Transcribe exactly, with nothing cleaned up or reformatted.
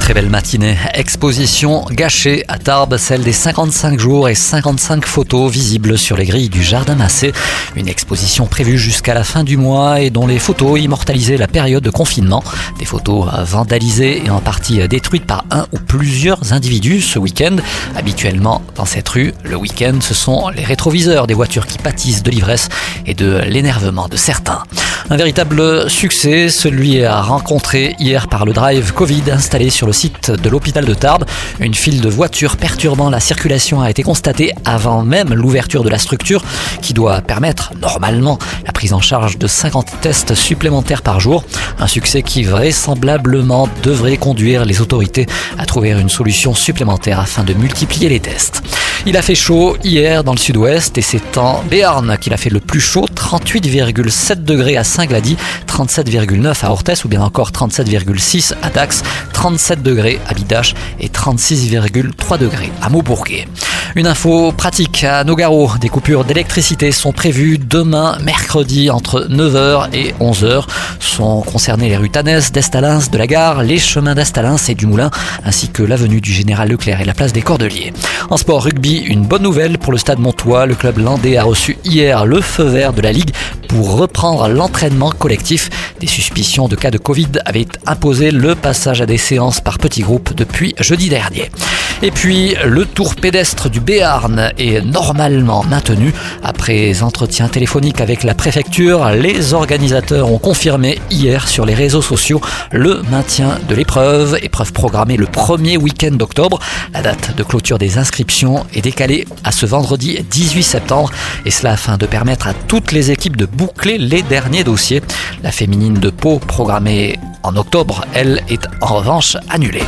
Très belle matinée. Exposition gâchée à Tarbes, celle des cinquante-cinq jours et cinquante-cinq photos visibles sur les grilles du Jardin Massé. Une exposition prévue jusqu'à la fin du mois et dont les photos immortalisaient la période de confinement. Des photos vandalisées et en partie détruites par un ou plusieurs individus ce week-end. Habituellement dans cette rue, le week-end, ce sont les rétroviseurs des voitures qui pâtissent de l'ivresse et de l'énervement de certains. Un véritable succès, celui à rencontrer hier par le drive Covid installé sur le site de l'hôpital de Tarbes. Une file de voitures perturbant la circulation a été constatée avant même l'ouverture de la structure qui doit permettre normalement la prise en charge de cinquante tests supplémentaires par jour. Un succès qui vraisemblablement devrait conduire les autorités à trouver une solution supplémentaire afin de multiplier les tests. Il a fait chaud hier dans le sud-ouest et c'est en Béarn qu'il a fait le plus chaud, trente-huit virgule sept degrés à Saint-Glady, trente-sept virgule neuf à Orthès ou bien encore trente-sept virgule six à Dax, trente-sept degrés à Bidache et trente-six virgule trois degrés à Maubourgué. Une info pratique à Nogaro, des coupures d'électricité sont prévues demain mercredi entre neuf heures et onze heures. Sont concernées les rues Tanès, d'Estalins, de la Gare, les chemins d'Estalins et du Moulin, ainsi que l'avenue du Général Leclerc et la place des Cordeliers. En sport rugby, une bonne nouvelle pour le stade Montois. Le club landais a reçu hier le feu vert de la Ligue pour reprendre l'entraînement collectif. Des suspicions de cas de Covid avaient imposé le passage à des séances par petits groupes depuis jeudi dernier. Et puis, le tour pédestre du Béarn est normalement maintenu. Après entretien téléphonique avec la préfecture, les organisateurs ont confirmé hier sur les réseaux sociaux le maintien de l'épreuve. Épreuve programmée le premier week-end d'octobre. La date de clôture des inscriptions est décalée à ce vendredi dix-huit septembre. Et cela afin de permettre à toutes les équipes de boucler les derniers dossiers. La féminine de Pau, programmée en octobre, elle est en revanche annulée.